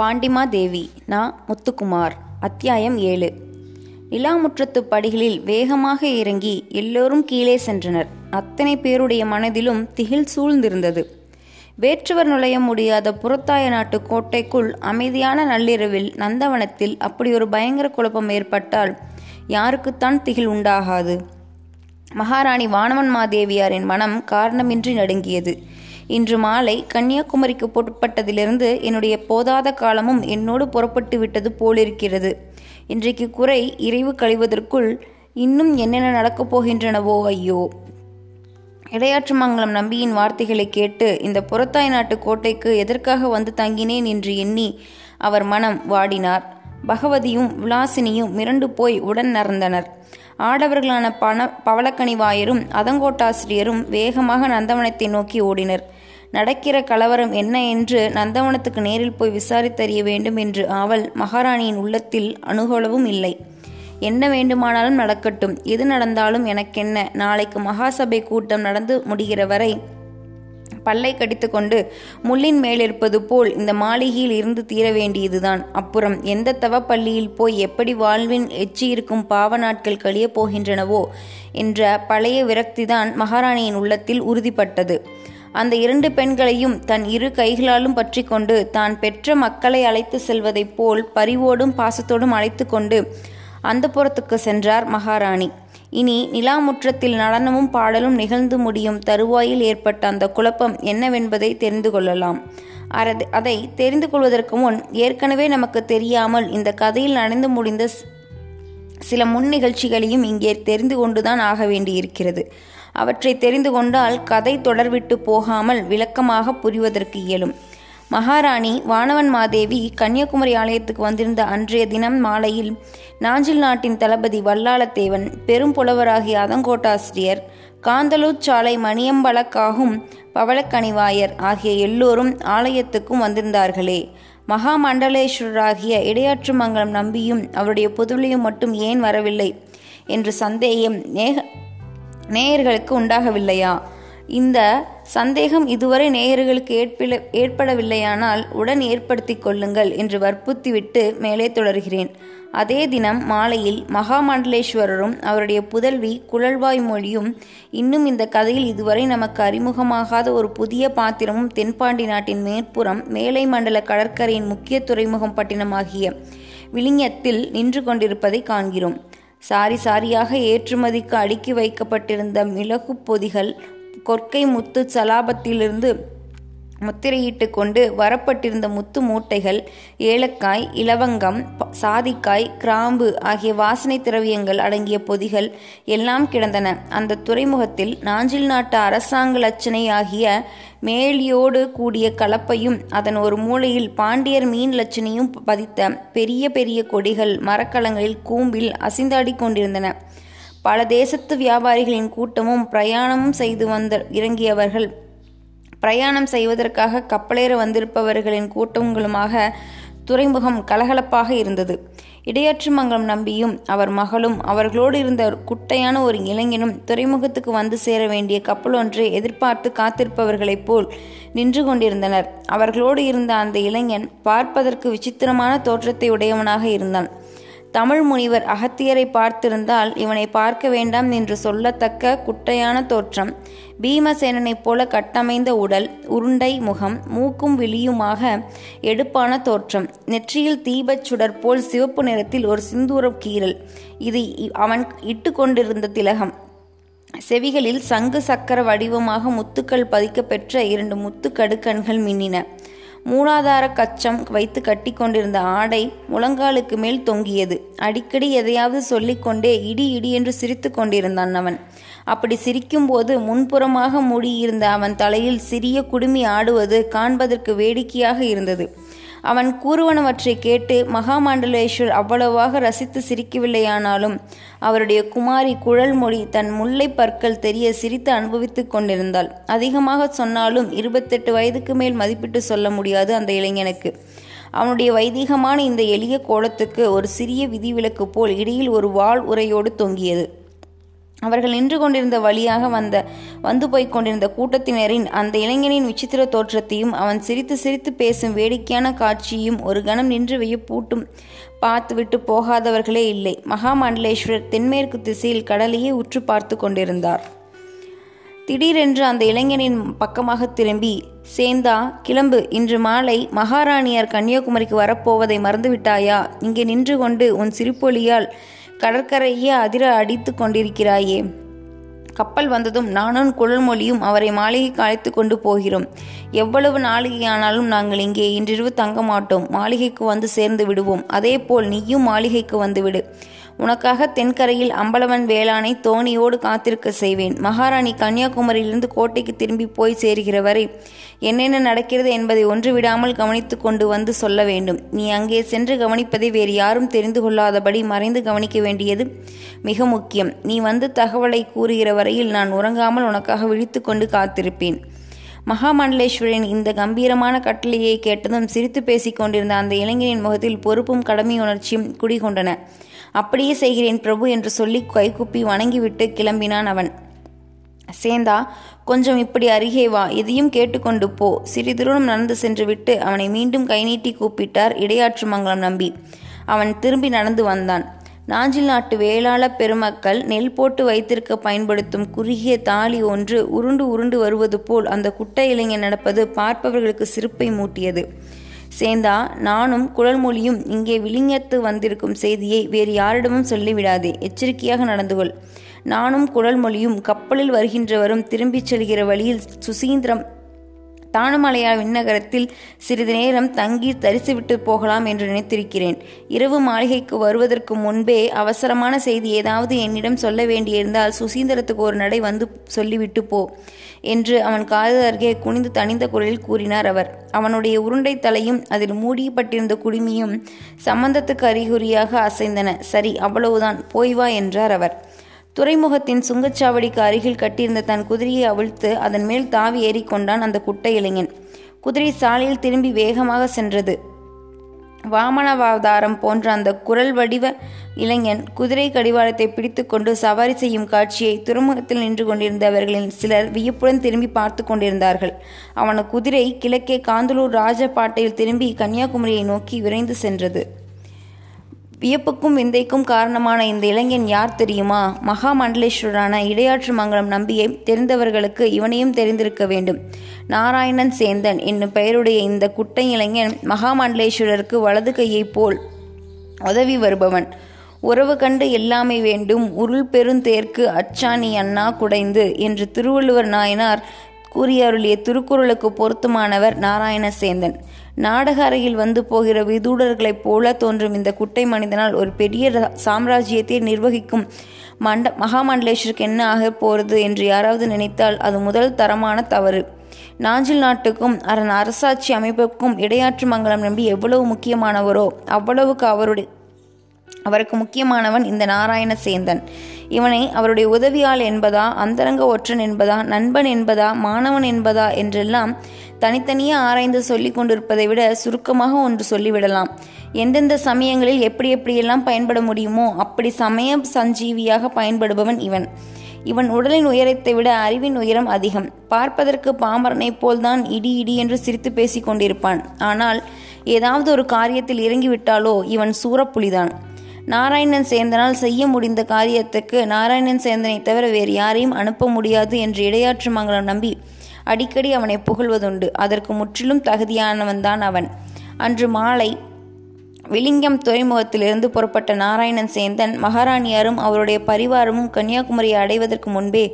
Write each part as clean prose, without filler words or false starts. பாண்டிமாதேவி நா. முத்துக்குமார். அத்தியாயம் 7. நிலாமுற்றத்து படிகளில் வேகமாக இறங்கி எல்லோரும் கீழே சென்றனர். அத்தனை பேருடைய மனதிலும் திகில் சூழ்ந்திருந்தது. வேற்றுவர் நுழைய முடியாத புறத்தாய நாட்டு கோட்டைக்குள் அமைதியான நள்ளிரவில் நந்தவனத்தில் அப்படி ஒரு பயங்கர குழப்பம் ஏற்பட்டால் யாருக்குத்தான் திகில் உண்டாகாது? மகாராணி வானவன்மாதேவியாரின் மனம் காரணமின்றி நடுங்கியது. இன்று மாலை கன்னியாகுமரிக்கு புறப்பட்டதிலிருந்து என்னுடைய போதாத காலமும் என்னோடு புறப்பட்டு விட்டது போலிருக்கிறது. இன்றைக்கு குறை இறைவு கழிவதற்குள் இன்னும் என்னென்ன நடக்கப் போகின்றனவோ. ஐயோ! இடையாற்றுமங்கலம் நம்பியின் வார்த்தைகளை கேட்டு இந்த புறத்தாய் நாட்டு கோட்டைக்கு எதற்காக வந்து தங்கினேன் என்று எண்ணி அவர் மனம் வாடினார். பகவதியும் விலாசினியும் மிரண்டு போய் உடன் நகர்ந்தனர். ஆடவர்களான பவளக்கணிவாயரும் அதங்கோட்டாசிரியரும் வேகமாக நந்தவனத்தை நோக்கி ஓடினர். நடக்கிற கலவரம் என்ன என்று நந்தவனத்துக்கு நேரில் போய் விசாரித்தறிய வேண்டும் என்று ஆவல் மகாராணியின் உள்ளத்தில் அணுகலவும் இல்லை. என்ன வேண்டுமானாலும் நடக்கட்டும், எது நடந்தாலும் எனக்கென்ன, நாளைக்கு மகாசபை கூட்டம் நடந்து முடிகிற வரை பல்லை கடித்து கொண்டு முள்ளின் மேலிருப்பது போல் இந்த மாளிகையில் இருந்து தீர வேண்டியதுதான். அப்புறம் எந்த தவப்பள்ளியில் போய் எப்படி வாழ்வின் எச்சியிருக்கும் பாவ நாட்கள் கழியப் போகின்றனவோ என்ற பழைய விரக்திதான் மகாராணியின் உள்ளத்தில் உறுதிப்பட்டது. அந்த இரண்டு பெண்களையும் தன் இரு கைகளாலும் பற்றி கொண்டு தான் பெற்ற மக்களை அழைத்து செல்வதைப் போல் பரிவோடும் பாசத்தோடும் அழைத்து கொண்டு அந்த புறத்துக்கு சென்றார் மகாராணி. இனி நிலாமுற்றத்தில் நடனமும் பாடலும் நிகழ்ந்து முடியும் தருவாயில் ஏற்பட்ட அந்த குழப்பம் என்னவென்பதை தெரிந்து கொள்ளலாம். அதை தெரிந்து கொள்வதற்கு முன் ஏற்கனவே நமக்கு தெரியாமல் இந்த கதையில் நடந்து முடிந்த சில முன் நிகழ்ச்சிகளையும் இங்கே தெரிந்து கொண்டுதான் ஆக வேண்டியிருக்கிறது. அவற்றை தெரிந்து கொண்டால் கதை தொடர்விட்டு போகாமல் விளக்கமாக புரிவதற்கு இயலும். மகாராணி வானவன்மாதேவி கன்னியாகுமரி ஆலயத்துக்கு வந்திருந்த அன்றைய தினம் மாலையில் நாஞ்சில் நாட்டின் தளபதி வல்லாளத்தேவன், பெரும் புலவராகிய அதங்கோட்டாசிரியர், காந்தலூர் சாலை மணியம்பலக்காகும் பவளக்கணிவாயர் ஆகிய எல்லோரும் ஆலயத்துக்கும் வந்திருந்தார்களே. மகாமண்டலேஸ்வரராகிய இடையாற்றுமங்கலம் நம்பியும் அவருடைய புதுவளையும் மட்டும் ஏன் வரவில்லை என்ற சந்தேகம் நேயர்களுக்கு உண்டாகவில்லையா? இந்த சந்தேகம் இதுவரை நேயர்களுக்கு ஏற்படவில்லையானால் உடன் ஏற்படுத்தி கொள்ளுங்கள் என்று வற்புறுத்திவிட்டு மேலே தொடர்கிறேன். அதே தினம் மாலையில் மகாமண்டலேஸ்வரரும் அவருடைய புதல்வி குழல்வாய் மொழியும், இன்னும் இந்த கதையில் இதுவரை நமக்கு அறிமுகமாகாத ஒரு புதிய பாத்திரமும், தென்பாண்டி நாட்டின் மேற்புறம் மேலை மண்டல கடற்கரையின் முக்கிய துறைமுகம் பட்டினமாகிய விழுங்கியத்தில் நின்று கொண்டிருப்பதை காண்கிறோம். சாரி சாரியாக ஏற்றுமதிக்கு அடுக்கி வைக்கப்பட்டிருந்த மிளகு பொதிகள் கொற்கை முத்து சலாபத்திலிருந்து முத்திரையிட்டு கொண்டு வரப்பட்டிருந்த முத்து மூட்டைகள், ஏலக்காய், இலவங்கம், சாதிக்காய், கிராம்பு ஆகிய வாசனை திரவியங்கள் அடங்கிய பொதிகள் எல்லாம் கிடந்தன. அந்த துறைமுகத்தில் நாஞ்சில் நாட்டு அரசாங்க லட்சணை ஆகிய மேலியோடு கூடிய கலப்பையும் அதன் ஒரு மூலையில் பாண்டியர் மீன் லட்சணையும் பதித்த பெரிய பெரிய கொடிகள் மரக்கலங்களில் கூம்பில் அசிந்தாடி கொண்டிருந்தன. பல தேசத்து வியாபாரிகளின் கூட்டமும் பிரயாணமும் செய்து இறங்கியவர்கள், பிரயாணம் செய்வதற்காக கப்பலேற வந்திருப்பவர்களின் கூட்டங்களுமாக துறைமுகம் கலகலப்பாக இருந்தது. இடையாற்றுமங்கலம் நம்பியும் அவர் மகளும் அவர்களோடு இருந்த குட்டையான ஒரு இளைஞனும் துறைமுகத்துக்கு வந்து சேர வேண்டிய கப்பல் ஒன்றை எதிர்பார்த்து காத்திருப்பவர்களைப் போல் நின்று கொண்டிருந்தனர். அவர்களோடு இருந்த அந்த இளைஞன் பார்ப்பதற்கு விசித்திரமான தோற்றத்தை உடையவனாக இருந்தான். தமிழ் முனிவர் அகத்தியரை பார்த்திருந்தால் இவனை பார்க்க வேண்டாம் என்று சொல்லத்தக்க குட்டையான தோற்றம், பீமசேனனைப் போல கட்டமைந்த உடல், உருண்டை முகம், மூக்கும் விழியுமாக எடுப்பான தோற்றம், நெற்றியில் தீபச் சுடர் போல் சிவப்பு நிறத்தில் ஒரு சிந்தூரக் கீறல், இது அவன் இட்டு கொண்டிருந்த திலகம், செவிகளில் சங்கு சக்கர வடிவமாக முத்துக்கள் பதிக்க பெற்ற இரண்டு முத்துக்கடுக்கண்கள் மின்னின, மூலாதார கச்சம் வைத்து கட்டி கொண்டிருந்த ஆடை முழங்காலுக்கு மேல் தொங்கியது. அடிக்கடி எதையாவது சொல்லிக்கொண்டே இடி இடி என்று சிரித்து கொண்டிருந்தான் அவன். அப்படி சிரிக்கும்போது முன்புறமாக மூடியிருந்த அவன் தலையில் சிறிய குடுமி ஆடுவது காண்பதற்கு வேடிக்கையாக இருந்தது. அவன் கூறுவனவற்றை கேட்டு மகாமண்டலேஸ்வர் அவ்வளவாக ரசித்து சிரிக்கவில்லையானாலும் அவருடைய குமாரி குழல்மொழி தன் முல்லை பற்கள் தெரிய சிரித்து அனுபவித்து கொண்டிருந்தாள். அதிகமாக சொன்னாலும் 28 வயதுக்கு மேல் மதிப்பிட்டு சொல்ல முடியாது அந்த இளைஞனுக்கு. அவனுடைய வைதிகமான இந்த எளிய கோலத்துக்கு ஒரு சிறிய விதிவிலக்கு போல் இடையில் ஒரு வாள் உரையோடு தொங்கியது. அவர்கள் நின்று கொண்டிருந்த வழியாக வந்து போய் கொண்டிருந்த கூட்டத்தினரின் அந்த இளைஞனின் விசித்திர தோற்றத்தையும் அவன் சிரித்து சிரித்து பேசும் வேடிக்கையான காட்சியும் ஒரு கணம் நின்று வியப்பூட்டும். பார்த்துவிட்டு போகாதவர்களே இல்லை. மகாமண்டலேஸ்வரர் தென்மேற்கு திசையில் கடலையே உற்று பார்த்து கொண்டிருந்தார். திடீரென்று அந்த இளைஞனின் பக்கமாக திரும்பி, "சேந்தா, கிளம்பு. இன்று மாலை மகாராணியார் கன்னியாகுமரிக்கு வரப்போவதை மறந்துவிட்டாயா? இங்கே நின்று கொண்டு உன் சிரிப்பொலியால் கடற்கரையே அதிர அடித்து கொண்டிருக்கிறாயே. கப்பல் வந்ததும் நானும் குழல்மொழியும் அவரை மாளிகைக்கு அழைத்து கொண்டு போகிறோம். எவ்வளவு நாளிகையானாலும் நாங்கள் இங்கே இன்றிரவு தங்க மாட்டோம். மாளிகைக்கு வந்து சேர்ந்து விடுவோம். அதேபோல் நீயும் மாளிகைக்கு வந்துவிடு. உனக்காக தென்கரையில் அம்பலவன் வேளானை தோணியோடு காத்திருக்க செய்வேன். மகாராணி கன்னியாகுமரியிலிருந்து கோட்டைக்கு திரும்பி போய் சேர்கிற வரை என்னென்ன நடக்கிறது என்பதை ஒன்று விடாமல் கவனித்து கொண்டு வந்து சொல்ல வேண்டும். நீ அங்கே சென்று கவனிப்பதை வேறு யாரும் தெரிந்து கொள்ளாதபடி மறைந்து கவனிக்க வேண்டியது மிக முக்கியம். நீ வந்து தகவலை கூறுகிற வரையில் நான் உறங்காமல் உனக்காக விழித்து கொண்டு காத்திருப்பேன்." மகாமண்டலேஸ்வரின் இந்த கம்பீரமான கட்டளையை கேட்டதும் சிரித்து பேசிக் கொண்டிருந்த அந்த இளைஞனின் முகத்தில் பொறுப்பும் கடமையுணர்ச்சியும் குடிகொண்டன. "அப்படியே செய்கிறேன் பிரபு" என்று சொல்லி கைக்குப்பி வணங்கிவிட்டு கிளம்பினான் அவன். "சேந்தா, கொஞ்சம் இப்படி அருகே வா. இதையும் கேட்டுக்கொண்டு போ." சிறிதுரம் நடந்து சென்று விட்டு அவனை மீண்டும் கை நீட்டி கூப்பிட்டார் இடையாற்றுமங்கலம் நம்பி. அவன் திரும்பி நடந்து வந்தான். நாஞ்சில் நாட்டு வேளாள பெருமக்கள் நெல் போட்டு வைத்திருக்க பயன்படுத்தும் குறுகிய தாலி ஒன்று உருண்டு உருண்டு வருவது போல் அந்த குட்டை இளைஞன் நடப்பது பார்ப்பவர்களுக்கு சிரிப்பை மூட்டியது. "சேந்தா, நானும் குழல்மொழியும் இங்கே விழுங்கத்து வந்திருக்கும் செய்தியை வேறு யாரிடமும் சொல்லிவிடாதே. எச்சரிக்கையாக நடந்துகொள். நானும் குழல்மொழியும் கப்பலில் வருகின்றவரும் திரும்பிச் செல்கிற வழியில் சுசீந்திரம் தானுமலையா விண்ணகரத்தில் சிறிது நேரம் தங்கி தரிசுவிட்டு போகலாம் என்று நினைத்திருக்கிறேன். இரவு மாளிகைக்கு வருவதற்கு முன்பே அவசரமான செய்தி ஏதாவது என்னிடம் சொல்ல வேண்டியிருந்தால் சுசீந்திரத்துக்கு ஒரு நடை வந்து சொல்லிவிட்டு போ" என்று அவன் காது அருகே குனிந்து தனிந்த குரலில் கூறினார் அவர். அவனுடைய உருண்டை தலையும் அதில் மூடிப்பட்டிருந்த குடுமியும் சம்பந்தத்துக்கு அறிகுறியாக அசைந்தன. "சரி, அவ்வளவுதான். போய் வா" என்றார் அவர். துறைமுகத்தின் சுங்கச்சாவடிக்கு அருகில் கட்டியிருந்த தன் குதிரையை அவிழ்த்து அதன் மேல் தாவி ஏறிக்கொண்டான் அந்த குட்டை இளைஞன். குதிரை சாலையில் திரும்பி வேகமாக சென்றது. வாமனவாதாரம் போன்ற அந்த குரல் வடிவ இளைஞன் குதிரை கடிவாளத்தை பிடித்து கொண்டு சவாரி செய்யும் காட்சியை துறைமுகத்தில் நின்று கொண்டிருந்தவர்களின் சிலர் வியப்புடன் திரும்பி பார்த்து கொண்டிருந்தார்கள். அவன் குதிரை கிழக்கே காந்தலூர் ராஜபாட்டையில் திரும்பி கன்னியாகுமரியை நோக்கி விரைந்து சென்றது. வியப்புக்கும் விந்தைக்கும் காரணமான இந்த இளைஞன் யார் தெரியுமா? மகாமண்டலேஸ்வரரான இடையாற்றுமங்கலம் நம்பியை தெரிந்தவர்களுக்கு இவனையும் தெரிந்திருக்க வேண்டும். நாராயணன் சேந்தன் என்னும் பெயருடைய இந்த குட்டை இளைஞன் மகாமண்டலேஸ்வரருக்கு வலது கையை போல் உதவி வருபவன். உறவு கண்டு எல்லாமே வேண்டும், உருள் பெருந்தேற்கு அச்சாணி அண்ணா குடைந்து என்று திருவள்ளுவர் நாயனார் கூறியருளிய திருக்குறளுக்கு பொருத்தமானவர் நாராயண சேந்தன். நாடக அறையில் வந்து போகிற விதூடர்களைப் போல தோன்றும் இந்த குட்டை மனிதனால் ஒரு பெரிய சாம்ராஜ்யத்தை நிர்வகிக்கும் மகாமண்டலேஸ்வருக்கு என்ன ஆக போகிறது என்று யாராவது நினைத்தால் அது முதல் தரமான தவறு. நாஞ்சில் நாட்டுக்கும் அதன் அரசாட்சி அமைப்புக்கும் இடையாற்றுமங்கலம் நம்பி எவ்வளவு முக்கியமானவரோ அவ்வளவுக்கு அவருக்கு முக்கியமானவன் இந்த நாராயண சேந்தன். இவனை அவருடைய உதவியால் என்பதா, அந்தரங்க ஒற்றன் என்பதா, நண்பன் என்பதா, மாணவன் என்பதா என்றெல்லாம் தனித்தனியே ஆராய்ந்து சொல்லி கொண்டிருப்பதை விட சுருக்கமாக ஒன்று சொல்லிவிடலாம். எந்தெந்த சமயங்களில் எப்படி எப்படியெல்லாம் பயன்பட முடியுமோ அப்படி சமய சஞ்சீவியாக பயன்படுபவன் இவன். இவன் உடலின் உயரத்தை விட அறிவின் உயரம் அதிகம். பார்ப்பதற்கு பாமரனை போல்தான் இடி இடி என்று சிரித்து பேசி கொண்டிருப்பான். ஆனால் ஏதாவது ஒரு காரியத்தில் இறங்கிவிட்டாலோ இவன் சூரப்புலிதான். நாராயணன் சேந்தனால் செய்ய முடிந்த காரியத்துக்கு நாராயணன் சேந்தனை தவிர வேறு யாரையும் அனுப்ப முடியாது என்று இடையாற்றுமங்கலம் நம்பி அடிக்கடி அவனை புகழ்வதுண்டு. அதற்கு முற்றிலும் தகுதியானவன்தான் அவன். அன்று மாலை விலிங்கம் துறைமுகத்திலிருந்து புறப்பட்ட நாராயணன் சேந்தன் மகாராணியாரும் அவருடைய பரிவாரமும் கன்னியாகுமரியை அடைவதற்கு முன்பே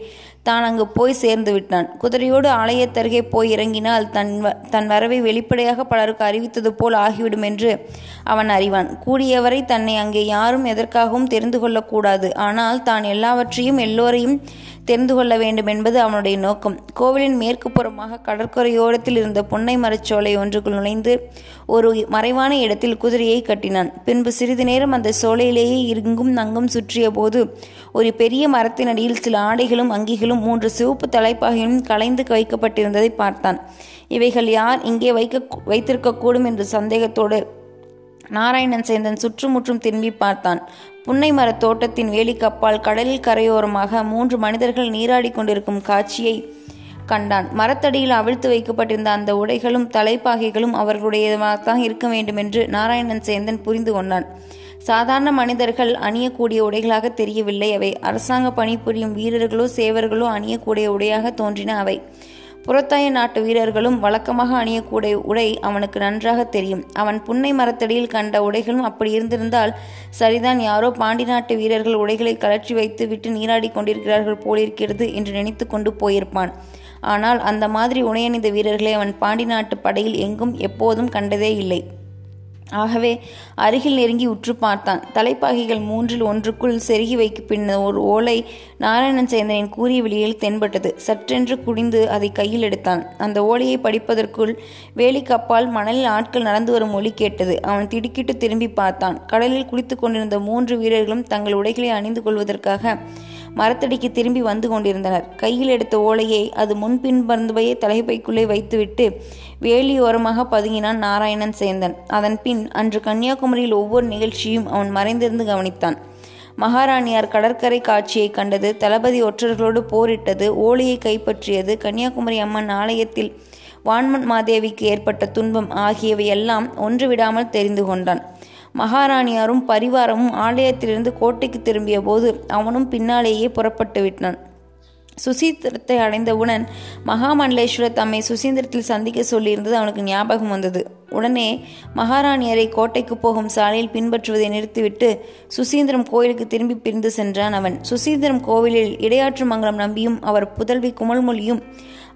தான் அங்கு போய் சேர்ந்து விட்டான். குதிரையோடு ஆலயத்தருகே போய் இறங்கினால் தன் வரவை வெளிப்படையாக பலருக்கு அறிவித்தது போல் ஆகிவிடும் என்று அவன் அறிவான். கூடியவரை தன்னை அங்கே யாரும் எதற்காகவும் தெரிந்து கொள்ளக்கூடாது. ஆனால் தான் எல்லாவற்றையும் எல்லோரையும் தெரிந்து கொள்ள வேண்டும் என்பது அவனுடைய நோக்கம். கோவிலின் மேற்கு புறமாக கடற்கரையோரத்தில் இருந்த புன்னை மரச்சோலை ஒன்றுக்குள் நுழைந்து ஒரு மறைவான இடத்தில் குதிரையை கட்டினான். பின்பு சிறிது நேரம் அந்த சோலையிலேயே இங்கும் நங்கும் சுற்றிய போது ஒரு பெரிய மரத்தினடியில் சில ஆடைகளும் அங்கிகளும் 3 சிவப்பு தலைப்பாகையும் கலைந்து வைக்கப்பட்டிருந்ததை பார்த்தான். இவைகள் யார் இங்கே வைத்திருக்கக்கூடும் என்ற சந்தேகத்தோடு நாராயணன் சேந்தன் சுற்றுமுற்றும் திரும்பி பார்த்தான். புன்னை மரத் தோட்டத்தின் வேலிக்கப்பால் கடலில் கரையோரமாக 3 மனிதர்கள் நீராடி கொண்டிருக்கும் காட்சியை கண்டான். மரத்தடியில் அவிழ்த்து வைக்கப்பட்டிருந்த அந்த உடைகளும் தலைப்பாகைகளும் அவர்களுடையதாகத்தான் இருக்க வேண்டும் என்று நாராயணன் சேந்தன் புரிந்து கொண்டான். சாதாரண மனிதர்கள் அணியக்கூடிய உடைகளாக தெரியவில்லை அவை. அரசாங்க பணிபுரியும் வீரர்களோ சேவர்களோ அணியக்கூடிய உடையாக தோன்றின அவை. புறத்தாய நாட்டு வீரர்களும் வழக்கமாக அணியக்கூடிய உடை அவனுக்கு நன்றாக தெரியும். அவன் புன்னை மரத்தடியில் கண்ட உடைகளும் அப்படி இருந்திருந்தால் சரிதான், யாரோ பாண்டி நாட்டு வீரர்கள் உடைகளை கலற்றி வைத்து விட்டு நீராடி கொண்டிருக்கிறார்கள் போலிருக்கிறது என்று நினைத்து கொண்டு போயிருப்பான். ஆனால் அந்த மாதிரி உடையணிந்த வீரர்களை அவன் பாண்டி நாட்டு படையில் எங்கும் எப்போதும் கண்டதே இல்லை. ஆகவே அருகில் நெருங்கி உற்று பார்த்தான். தலைப்பாகைகள் 3 ஒன்றுக்குள் செருகி வைக்க பின்னர் ஒரு ஓலை நாராயணன் சேந்தனின் கூறிய வெளியில் தென்பட்டது. சற்றென்று குடிந்து அதை கையில் எடுத்தான். அந்த ஓலையை படிப்பதற்குள் வேலிக்கப்பால் மணலில் ஆட்கள் நடந்து வரும் ஒலி கேட்டது. அவன் திடுக்கிட்டு திரும்பி பார்த்தான். கடலில் குளித்து கொண்டிருந்த 3 வீரர்களும் தங்கள் உடைகளை அணிந்து கொள்வதற்காக மரத்தடிக்கு திரும்பி வந்து கொண்டிருந்தனர். கையில் எடுத்த ஓலையை அது முன்பின்பருந்துவையை தலைப்பைக்குள்ளே வைத்துவிட்டு வேலியோரமாக பதுங்கினான் நாராயணன் சேந்தன். அதன் பின் அன்று கன்னியாகுமரியில் ஒவ்வொரு நிகழ்ச்சியும் அவன் மறைந்திருந்து கவனித்தான். மகாராணியார் கடற்கரை காட்சியை கண்டது, தளபதி ஒற்றர்களோடு போரிட்டது, ஓலையை கைப்பற்றியது, கன்னியாகுமரி அம்மன் ஆலயத்தில் வான்மாதேவிக்கு ஏற்பட்ட துன்பம் ஆகியவையெல்லாம் ஒன்று விடாமல் தெரிந்து கொண்டான். மகாராணியாரும் பரிவாரமும் ஆலயத்திலிருந்து கோட்டைக்கு திரும்பிய போது அவனும் பின்னாலேயே புறப்பட்டு விட்டான். சுசீந்திரத்தை அடைந்தவுடன் மகாமண்டலேஸ்வரர் தம்மை சுசீந்திரத்தில் சந்திக்க சொல்லியிருந்தது அவனுக்கு ஞாபகம் வந்தது. உடனே மகாராணியரை கோட்டைக்கு போகும் சாலையில் பின்பற்றுவதை நிறுத்திவிட்டு சுசீந்திரம் கோயிலுக்கு திரும்பி பிரிந்து சென்றான் அவன். சுசீந்திரம் கோவிலில் இடையாற்றுமங்கலம் நம்பியும் அவர் புதல்வி குமல்மொழியும்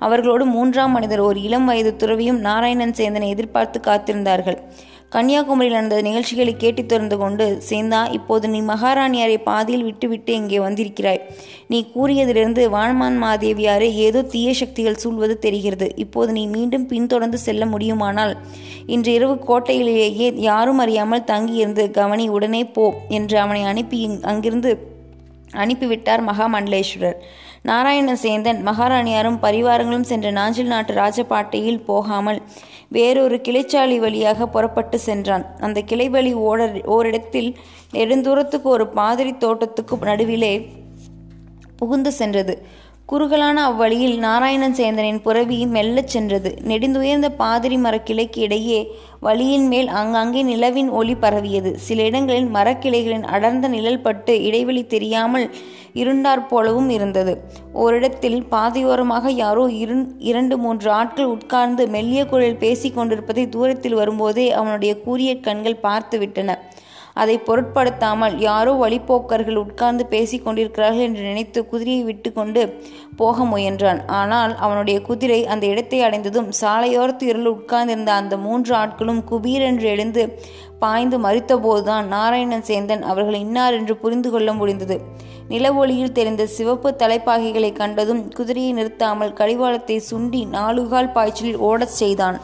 அவர்களோடு 3ஆம் மனிதர் ஒரு இளம் வயது துறவியும் நாராயணன் சேந்தனை எதிர்பார்த்து காத்திருந்தார்கள். கன்னியாகுமரியில் நடந்த நிகழ்ச்சிகளை கேட்டு தொடர்ந்து கொண்டு, "சேந்தா, இப்போது நீ மகாராணியாரை பாதியில் விட்டுவிட்டு இங்கே வந்திருக்கிறாய். நீ கூறியதிலிருந்து வான்மாதேவியாரை ஏதோ தீய சக்திகள் சூழ்வது தெரிகிறது. இப்போது நீ மீண்டும் பின்தொடர்ந்து செல்ல முடியுமானால் இன்று இரவு கோட்டையிலேயே யாரும் அறியாமல் தங்கியிருந்து கவனி, உடனே போ" என்று அவனை அனுப்பிவிட்டார் மகாமண்டலேஸ்வரர். நாராயண சேந்தன் மகாராணியாரும் பரிவாரங்களும் சென்ற நாஞ்சில் நாட்டு ராஜபாட்டையில் போகாமல் வேறொரு கிளைச்சாலை வழியாக புறப்பட்டு சென்றான். அந்த கிளை வழி ஓரிடத்தில் நெடுந்தூரத்துக்கு ஒரு பாதிரி தோட்டத்துக்கு நடுவிலே புகுந்து சென்றது. குறுகலான அவ்வழியில் நாராயணன் சேந்தனின் புறவி மெல்லச் சென்றது. நெடுந்துயர்ந்த பாதிரி மரக்கிளைக்கு இடையே வழியின் மேல் அங்காங்கே நிலவின் ஒளி பரவியது. சில இடங்களில் மரக்கிளைகளின் அடர்ந்த நிழல் பட்டு இடைவெளி தெரியாமல் இருண்டாற்போலவும் இருந்தது. ஓரிடத்தில் பாதையோரமாக யாரோ 2-3 ஆட்கள் உட்கார்ந்து மெல்லிய குரலில் பேசி கொண்டிருப்பதை தூரத்தில் வரும்போதே அவனுடைய கூரிய கண்கள் பார்த்துவிட்டன. அதை பொருட்படுத்தாமல் யாரோ வழிப்போக்கர்கள் உட்கார்ந்து பேசி கொண்டிருக்கிறார்கள் என்று நினைத்து குதிரையை விட்டு கொண்டு போக முயன்றான். ஆனால் அவனுடைய குதிரை அந்த இடத்தை அடைந்ததும் சாலையோரத்து இருள் உட்கார்ந்திருந்த அந்த 3 ஆட்களும் குபீரென்று எழுந்து பாய்ந்து மறித்தபோதுதான் நாராயணன் சேந்தன் அவர்கள் இன்னார் என்று புரிந்து கொள்ள முடிந்தது. நில ஒளியில் தெரிந்த சிவப்பு தலைப்பாகைகளை கண்டதும் குதிரையை நிறுத்தாமல் கடிவாளத்தை சுண்டி 4 கால் பாய்ச்சலில் ஓடச் செய்தான்.